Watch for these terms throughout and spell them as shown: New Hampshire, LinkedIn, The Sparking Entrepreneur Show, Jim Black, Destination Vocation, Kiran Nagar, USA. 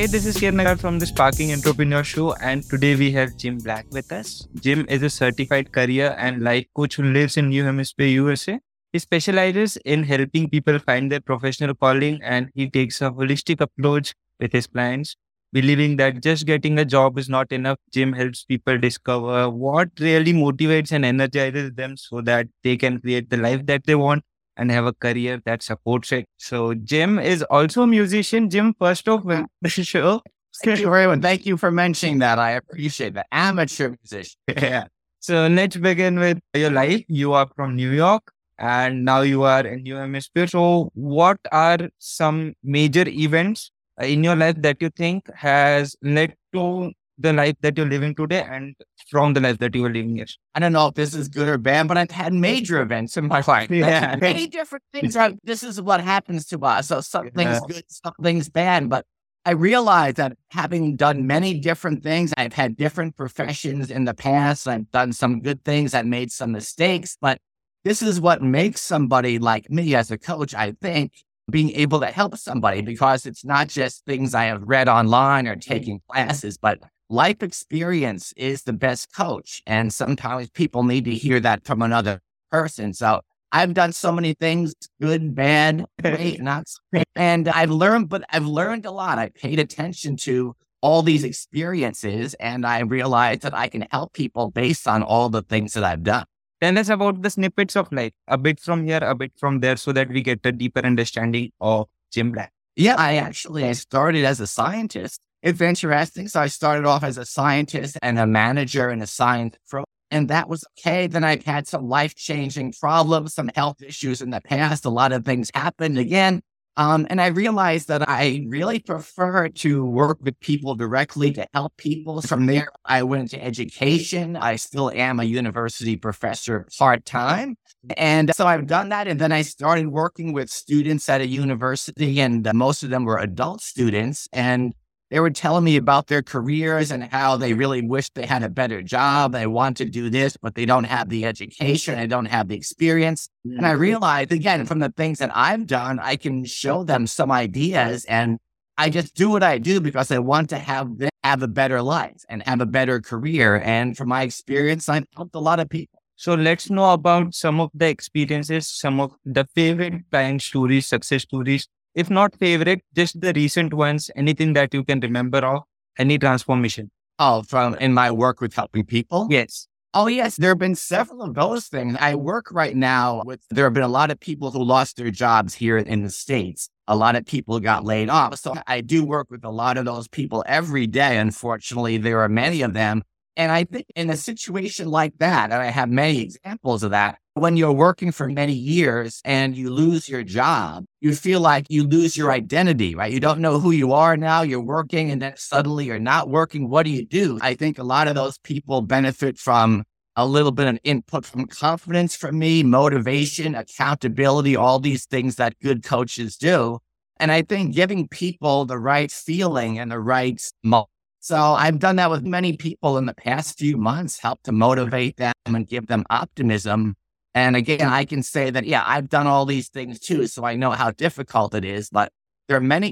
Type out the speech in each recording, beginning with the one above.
Hey, this is Kiran Nagar from The Sparking Entrepreneur Show, and today we have Jim Black with us. Jim is a certified career and life coach who lives in New Hampshire, USA. He specializes in helping people find their professional calling, and he takes a holistic approach with his clients. Believing that just getting a job is not enough, Jim helps people discover what really motivates and energizes them so that they can create the life that they want and have a career that supports it. So Jim is also a musician. Jim, first off, show. Thank you for mentioning that. I appreciate that. Amateur musician. Yeah. So let's begin with your life. You are from New York and now you are in New Hampshire. So what are some major events in your life that you think has led to the life that you're living today and from the life that you were living yesterday? I don't know if this is good or bad, but I've had major events in my life. Yeah. Many different things. This is what happens to us. So something's good, something's bad. But I realized that having done many different things, I've had different professions in the past. I've done some good things. I've made some mistakes. But this is what makes somebody like me as a coach, I think, being able to help somebody, because it's not just things I have read online or taking classes, but life experience is the best coach. And sometimes people need to hear that from another person. So I've done so many things, good, bad, great, not so great. And I've learned a lot. I paid attention to all these experiences and I realized that I can help people based on all the things that I've done. Tell us about the snippets of life, a bit from here, a bit from there, so that we get a deeper understanding of Jim Black. Yeah, I started as a scientist. It's interesting. So I started off as a scientist and a manager in a science program, and that was okay. Then I've had some life-changing problems, some health issues in the past. A lot of things happened again. And I realized that I really prefer to work with people directly, to help people. From there, I went into education. I still am a university professor part-time. And so I've done that. And then I started working with students at a university, and most of them were adult students. And they were telling me about their careers and how they really wish they had a better job. They want to do this, but they don't have the education. They don't have the experience. And I realized, again, from the things that I've done, I can show them some ideas. And I just do what I do because I want to have them have a better life and have a better career. And from my experience, I've helped a lot of people. So let's know about some of the experiences, some of the favorite client stories, success stories. If not favorite, just the recent ones, anything that you can remember of, any transformation. Oh, from in my work with helping people? Yes. Oh, yes. There have been several of those things. I work right now with, there have been a lot of people who lost their jobs here in the States. A lot of people got laid off. So I do work with a lot of those people every day. Unfortunately, there are many of them. And I think in a situation like that, and I have many examples of that, when you're working for many years and you lose your job, you feel like you lose your identity, right? You don't know who you are now. You're working and then suddenly you're not working. What do you do? I think a lot of those people benefit from a little bit of input from confidence from me, motivation, accountability, all these things that good coaches do. And I think giving people the right feeling and the right motivation. So I've done that with many people in the past few months, helped to motivate them and give them optimism. And again, I can say that, yeah, I've done all these things too, so I know how difficult it is. But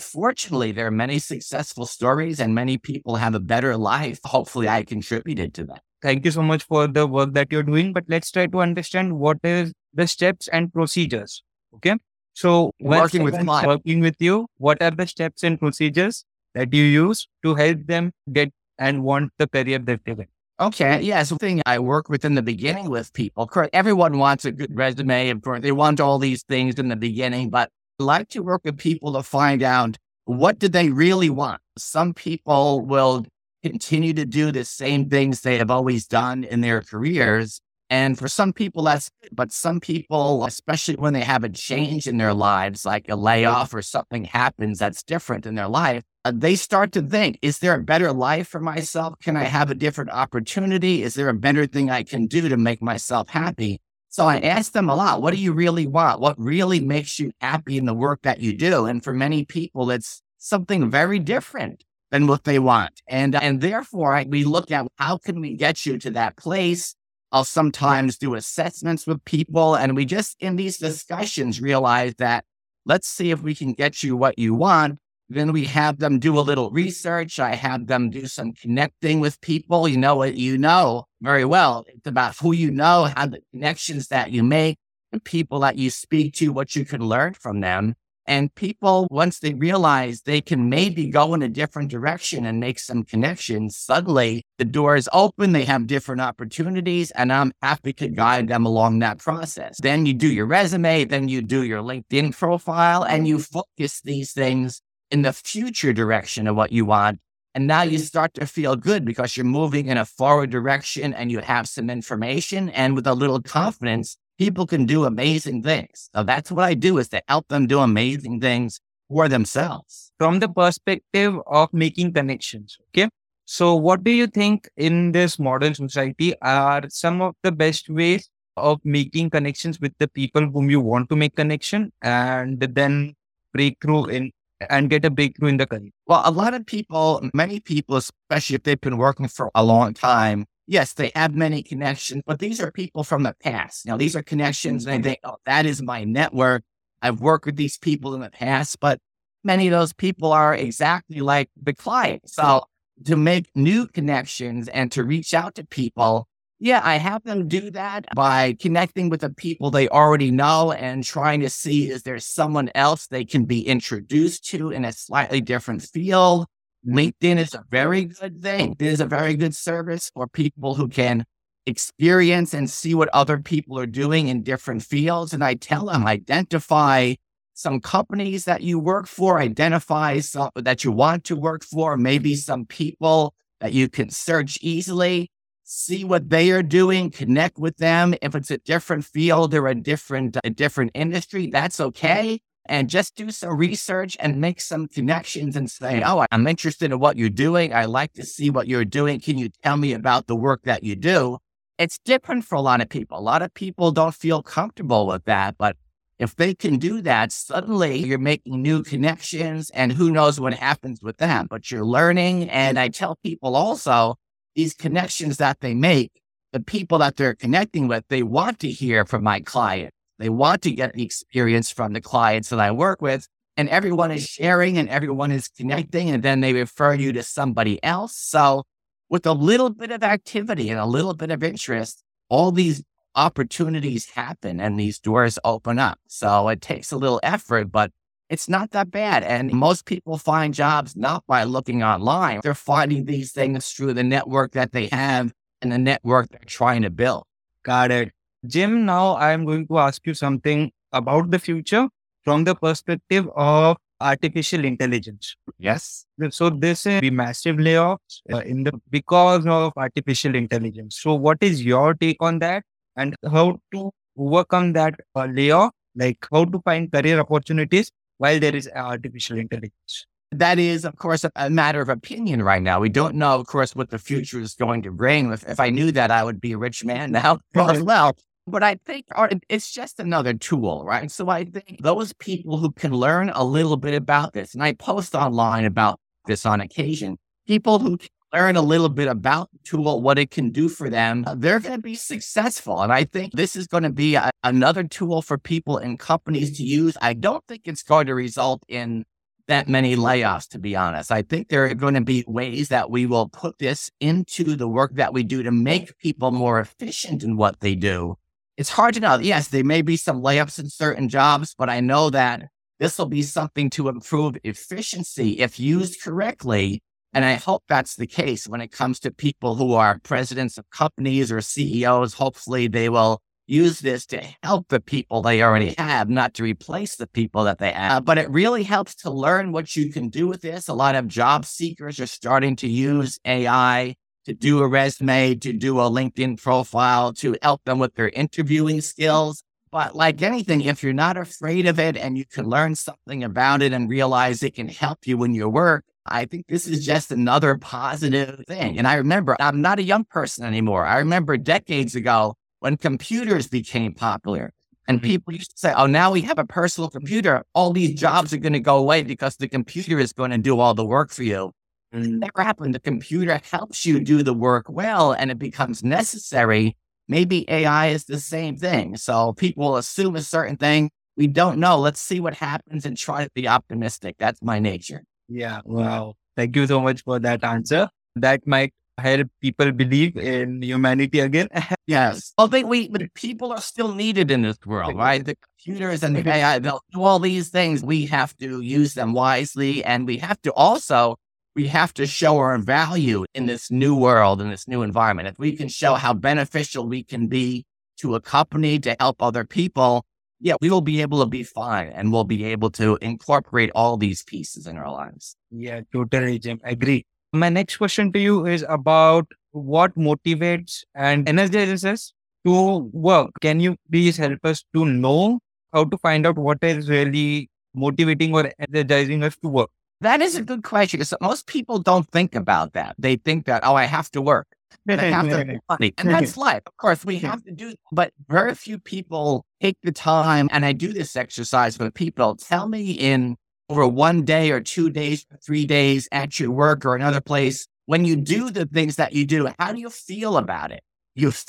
fortunately, there are many successful stories and many people have a better life. Hopefully I contributed to that. Thank you so much for the work that you're doing. But let's try to understand what is the steps and procedures. Okay. So working with you, what are the steps and procedures that you use to help them get and want the career that they want? Okay. Yeah. So thing I work with in the beginning with people, everyone wants a good resume. Of course, they want all these things in the beginning, but I like to work with people to find out what do they really want. Some people will continue to do the same things they have always done in their careers. And for some people, that's good. But some people, especially when they have a change in their lives, like a layoff or something happens that's different in their life, they start to think, is there a better life for myself? Can I have a different opportunity? Is there a better thing I can do to make myself happy? So I ask them a lot, what do you really want? What really makes you happy in the work that you do? And for many people, it's something very different than what they want. And therefore, we look at how can we get you to that place? I'll sometimes do assessments with people. And we just, in these discussions, realize that let's see if we can get you what you want. Then we had them do a little research. I had them do some connecting with people. You know what you know very well. It's about who you know, how the connections that you make, the people that you speak to, what you can learn from them. And people, once they realize they can maybe go in a different direction and make some connections, suddenly the door is open, they have different opportunities, and I'm happy to guide them along that process. Then you do your resume, then you do your LinkedIn profile, and you focus these things in the future direction of what you want. And now you start to feel good because you're moving in a forward direction and you have some information. And with a little confidence, people can do amazing things. So that's what I do, is to help them do amazing things for themselves. From the perspective of making connections, okay? So what do you think in this modern society are some of the best ways of making connections with the people whom you want to make connection and then breakthrough in and get a breakthrough in the career? Well, a lot of people, many people, especially if they've been working for a long time, yes, they have many connections, but these are people from the past. Now, these are connections and they think, oh, that is my network. I've worked with these people in the past, but many of those people are exactly like the client. So to make new connections and to reach out to people, yeah, I have them do that by connecting with the people they already know and trying to see, is there someone else they can be introduced to in a slightly different field? LinkedIn is a very good thing. It is a very good service for people who can experience and see what other people are doing in different fields. And I tell them, identify some companies that you work for, identify some that you want to work for, maybe some people that you can search easily, see what they are doing, connect with them. If it's a different field or a different industry, that's okay. And just do some research and make some connections and say, oh, I'm interested in what you're doing. I like to see what you're doing. Can you tell me about the work that you do? It's different for a lot of people. A lot of people don't feel comfortable with that. But if they can do that, suddenly you're making new connections and who knows what happens with them. But you're learning. And I tell people also, these connections that they make, the people that they're connecting with, they want to hear from my client. They want to get the experience from the clients that I work with, and everyone is sharing and everyone is connecting, and then they refer you to somebody else. So with a little bit of activity and a little bit of interest, all these opportunities happen and these doors open up. So it takes a little effort, but it's not that bad. And most people find jobs not by looking online. They're finding these things through the network that they have and the network they're trying to build. Got it. Jim, now I'm going to ask you something about the future from the perspective of artificial intelligence. Yes. So this is the massive layoffs because of artificial intelligence. So what is your take on that and how to overcome that layoff? Like how to find career opportunities while there is artificial intelligence? That is, of course, a matter of opinion right now. We don't know, of course, what the future is going to bring. If I knew that, I would be a rich man now as well. But I think it's just another tool, right? So I think those people who can learn a little bit about this, and I post online about this on occasion, people who can learn a little bit about the tool, what it can do for them, they're going to be successful. And I think this is going to be another tool for people and companies to use. I don't think it's going to result in that many layoffs, to be honest. I think there are going to be ways that we will put this into the work that we do to make people more efficient in what they do. It's hard to know. Yes, there may be some layoffs in certain jobs, but I know that this will be something to improve efficiency if used correctly. And I hope that's the case when it comes to people who are presidents of companies or CEOs. Hopefully they will use this to help the people they already have, not to replace the people that they have. But it really helps to learn what you can do with this. A lot of job seekers are starting to use AI to do a resume, to do a LinkedIn profile, to help them with their interviewing skills. But like anything, if you're not afraid of it and you can learn something about it and realize it can help you in your work, I think this is just another positive thing. And I remember, I'm not a young person anymore. I remember decades ago, when computers became popular and people used to say, oh, now we have a personal computer. All these jobs are going to go away because the computer is going to do all the work for you. And that happened. The computer helps you do the work well and it becomes necessary. Maybe AI is the same thing. So people will assume a certain thing. We don't know. Let's see what happens and try to be optimistic. That's my nature. Yeah. Wow. Thank you so much for that answer. That might help people believe in humanity again. Yes. Although but people are still needed in this world, right? The computers and the AI, they'll do all these things. We have to use them wisely. And we have to show our value in this new world, in this new environment. If we can show how beneficial we can be to a company, to help other people, yeah, we will be able to be fine, and we'll be able to incorporate all these pieces in our lives. Yeah, totally, Jim. I agree. My next question to you is about what motivates and energizes us to work. Can you please help us to know how to find out what is really motivating or energizing us to work? That is a good question. So most people don't think about that. They think that, I have to work. I have to make money. And that's life. Of course, we have to do that. But very few people take the time. And I do this exercise with people. Tell me in over 1 day or 2 days, 3 days at your work or another place, when you do the things that you do, how do you feel about it? Does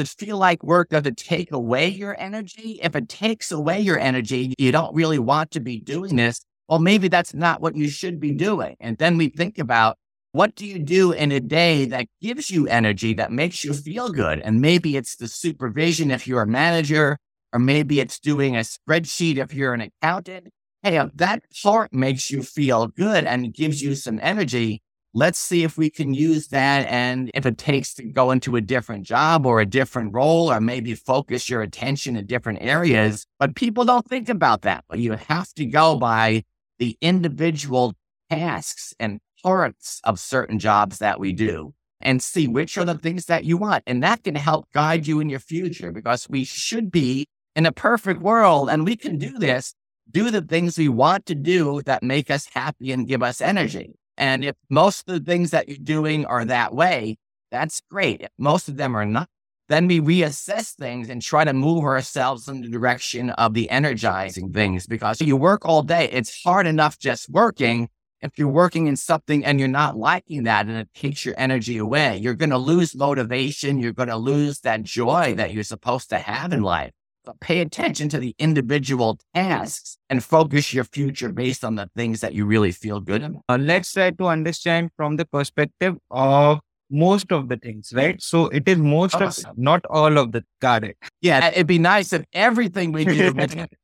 it feel like work? Does it take away your energy? If it takes away your energy, you don't really want to be doing this. Well, maybe that's not what you should be doing. And then we think about, what do you do in a day that gives you energy, that makes you feel good? And maybe it's the supervision if you're a manager, or maybe it's doing a spreadsheet if you're an accountant. Hey, if that part makes you feel good and gives you some energy, let's see if we can use that. And if it takes to go into a different job or a different role, or maybe focus your attention in different areas. But people don't think about that. But you have to go by the individual tasks and parts of certain jobs that we do and see which are the things that you want. And that can help guide you in your future, because we should be in a perfect world, and we can do this, do the things we want to do that make us happy and give us energy. And if most of the things that you're doing are that way, that's great. If most of them are not, then we reassess things and try to move ourselves in the direction of the energizing things, because you work all day. It's hard enough just working. If you're working in something and you're not liking that and it takes your energy away, you're going to lose motivation. You're going to lose that joy that you're supposed to have in life. But pay attention to the individual tasks and focus your future based on the things that you really feel good about. Let's try to understand from the perspective of most of the things, right? So it is most of, not all of the, got it. Yeah, it'd be nice if everything we do,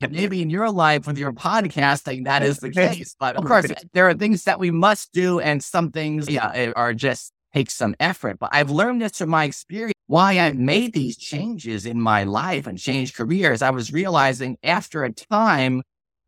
maybe in your life with your podcasting, that is the case. But of course, there are things that we must do, and some things are just take some effort. But I've learned this from my experience. Why I made these changes in my life and changed careers, I was realizing after a time,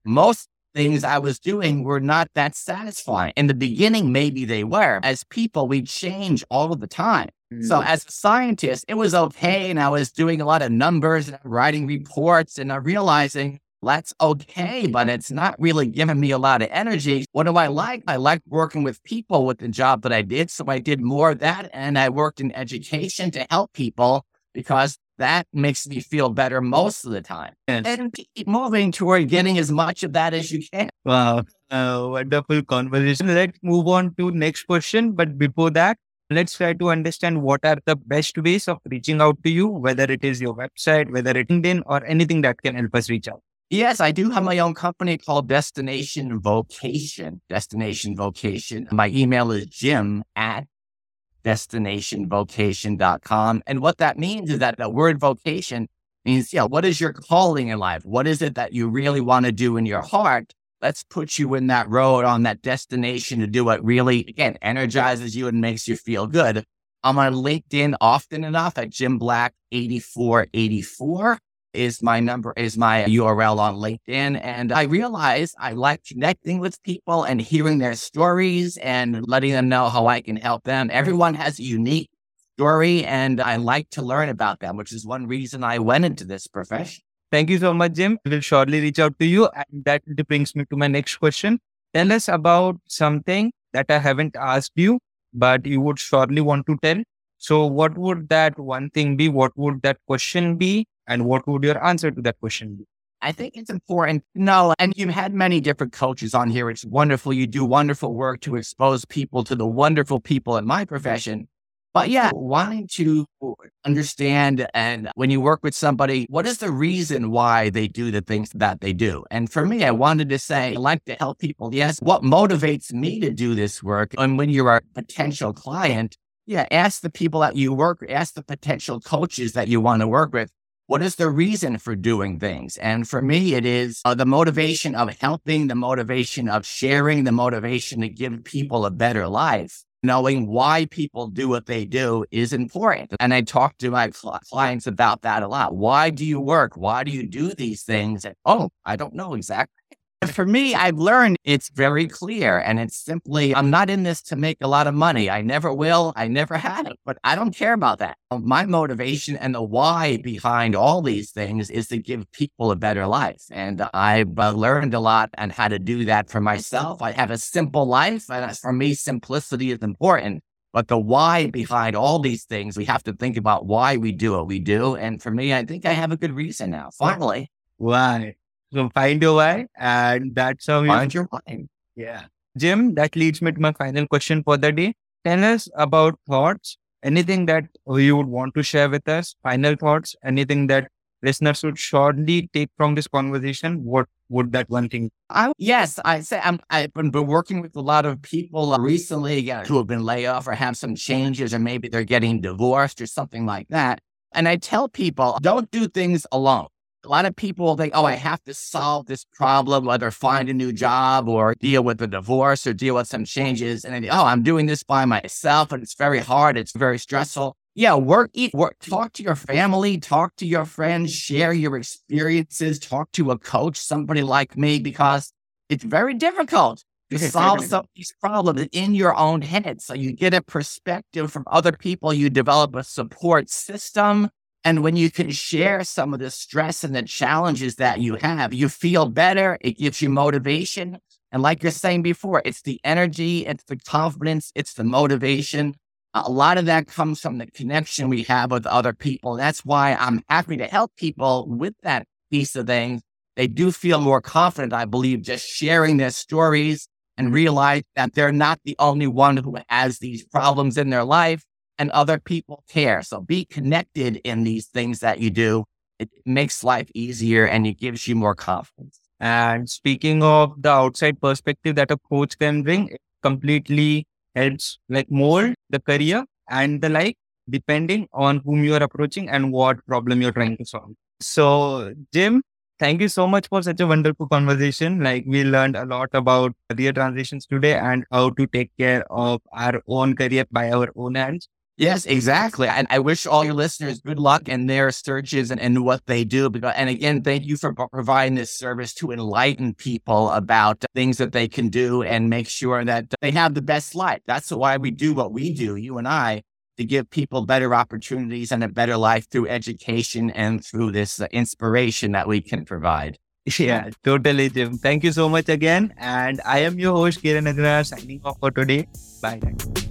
most things I was doing were not that satisfying. In the beginning, maybe they were. As people, we change all of the time. So as a scientist, it was okay. And I was doing a lot of numbers and writing reports, and I'm realizing that's okay, but it's not really giving me a lot of energy. What do I like? I liked working with people with the job that I did. So I did more of that. And I worked in education to help people, because that makes me feel better most of the time. Yes. And keep moving toward getting as much of that as you can. Wow. Wonderful conversation. Let's move on to next question. But before that, let's try to understand what are the best ways of reaching out to you, whether it is your website, whether it's LinkedIn, or anything that can help us reach out. Yes, I do have my own company called Destination Vocation. Destination Vocation. My email is jim@destinationvocation.com. And what that means is that the word vocation means, what is your calling in life? What is it that you really want to do in your heart? Let's put you in that road, on that destination, to do what really, again, energizes you and makes you feel good. I'm on LinkedIn often enough at Jim Black 8484. Is my URL on LinkedIn. And I realize I like connecting with people and hearing their stories and letting them know how I can help them. Everyone has a unique story, and I like to learn about them, which is one reason I went into this profession. Thank you so much, Jim. We'll shortly reach out to you. And that brings me to my next question. Tell us about something that I haven't asked you, but you would surely want to tell. So what would that one thing be? What would that question be? And what would your answer to that question be? I think it's important. No, and you've had many different coaches on here. It's wonderful. You do wonderful work to expose people to the wonderful people in my profession. But yeah, wanting to understand, and when you work with somebody, what is the reason why they do the things that they do? And for me, I wanted to say, I like to help people. Yes, what motivates me to do this work? And when you're a potential client, yeah, ask the people that you work with, ask the potential coaches that you want to work with, what is the reason for doing things? And for me, it is the motivation of helping, the motivation of sharing, the motivation to give people a better life. Knowing why people do what they do is important. And I talk to my clients about that a lot. Why do you work? Why do you do these things? And, I don't know exactly. For me, I've learned it's very clear, and it's simply, I'm not in this to make a lot of money. I never will. I never had it, but I don't care about that. My motivation and the why behind all these things is to give people a better life. And I've learned a lot on how to do that for myself. I have a simple life, and for me, simplicity is important. But the why behind all these things, we have to think about why we do what we do. And for me, I think I have a good reason now, finally. Why? So find your why, and that's how you find your why. Yeah. Jim, that leads me to my final question for the day. Tell us about thoughts, anything that you would want to share with us, final thoughts, anything that listeners should surely take from this conversation. What would that one thing? I've been working with a lot of people recently who have been laid off or have some changes, or maybe they're getting divorced or something like that. And I tell people, don't do things alone. A lot of people think, I have to solve this problem, whether find a new job or deal with a divorce or deal with some changes. And then, I'm doing this by myself, and it's very hard. It's very stressful. Yeah, work, talk to your family, talk to your friends, share your experiences, talk to a coach, somebody like me, because it's very difficult to solve some of these problems in your own head. So you get a perspective from other people. You develop a support system. And when you can share some of the stress and the challenges that you have, you feel better. It gives you motivation. And like you're saying before, it's the energy, it's the confidence, it's the motivation. A lot of that comes from the connection we have with other people. That's why I'm happy to help people with that piece of things. They do feel more confident, I believe, just sharing their stories and realize that they're not the only one who has these problems in their life. And other people care. So be connected in these things that you do. It makes life easier, and it gives you more confidence. And speaking of the outside perspective that a coach can bring, it completely helps mold the career and the life, depending on whom you are approaching and what problem you're trying to solve. So Jim, thank you so much for such a wonderful conversation. We learned a lot about career transitions today and how to take care of our own career by our own hands. Yes, exactly. And I wish all your listeners good luck in their searches and what they do. And again, thank you for providing this service to enlighten people about things that they can do and make sure that they have the best life. That's why we do what we do, you and I, to give people better opportunities and a better life through education and through this inspiration that we can provide. Yeah, totally, Jim. Thank you so much again. And I am your host, Kiran Nagar, signing off for today. Bye.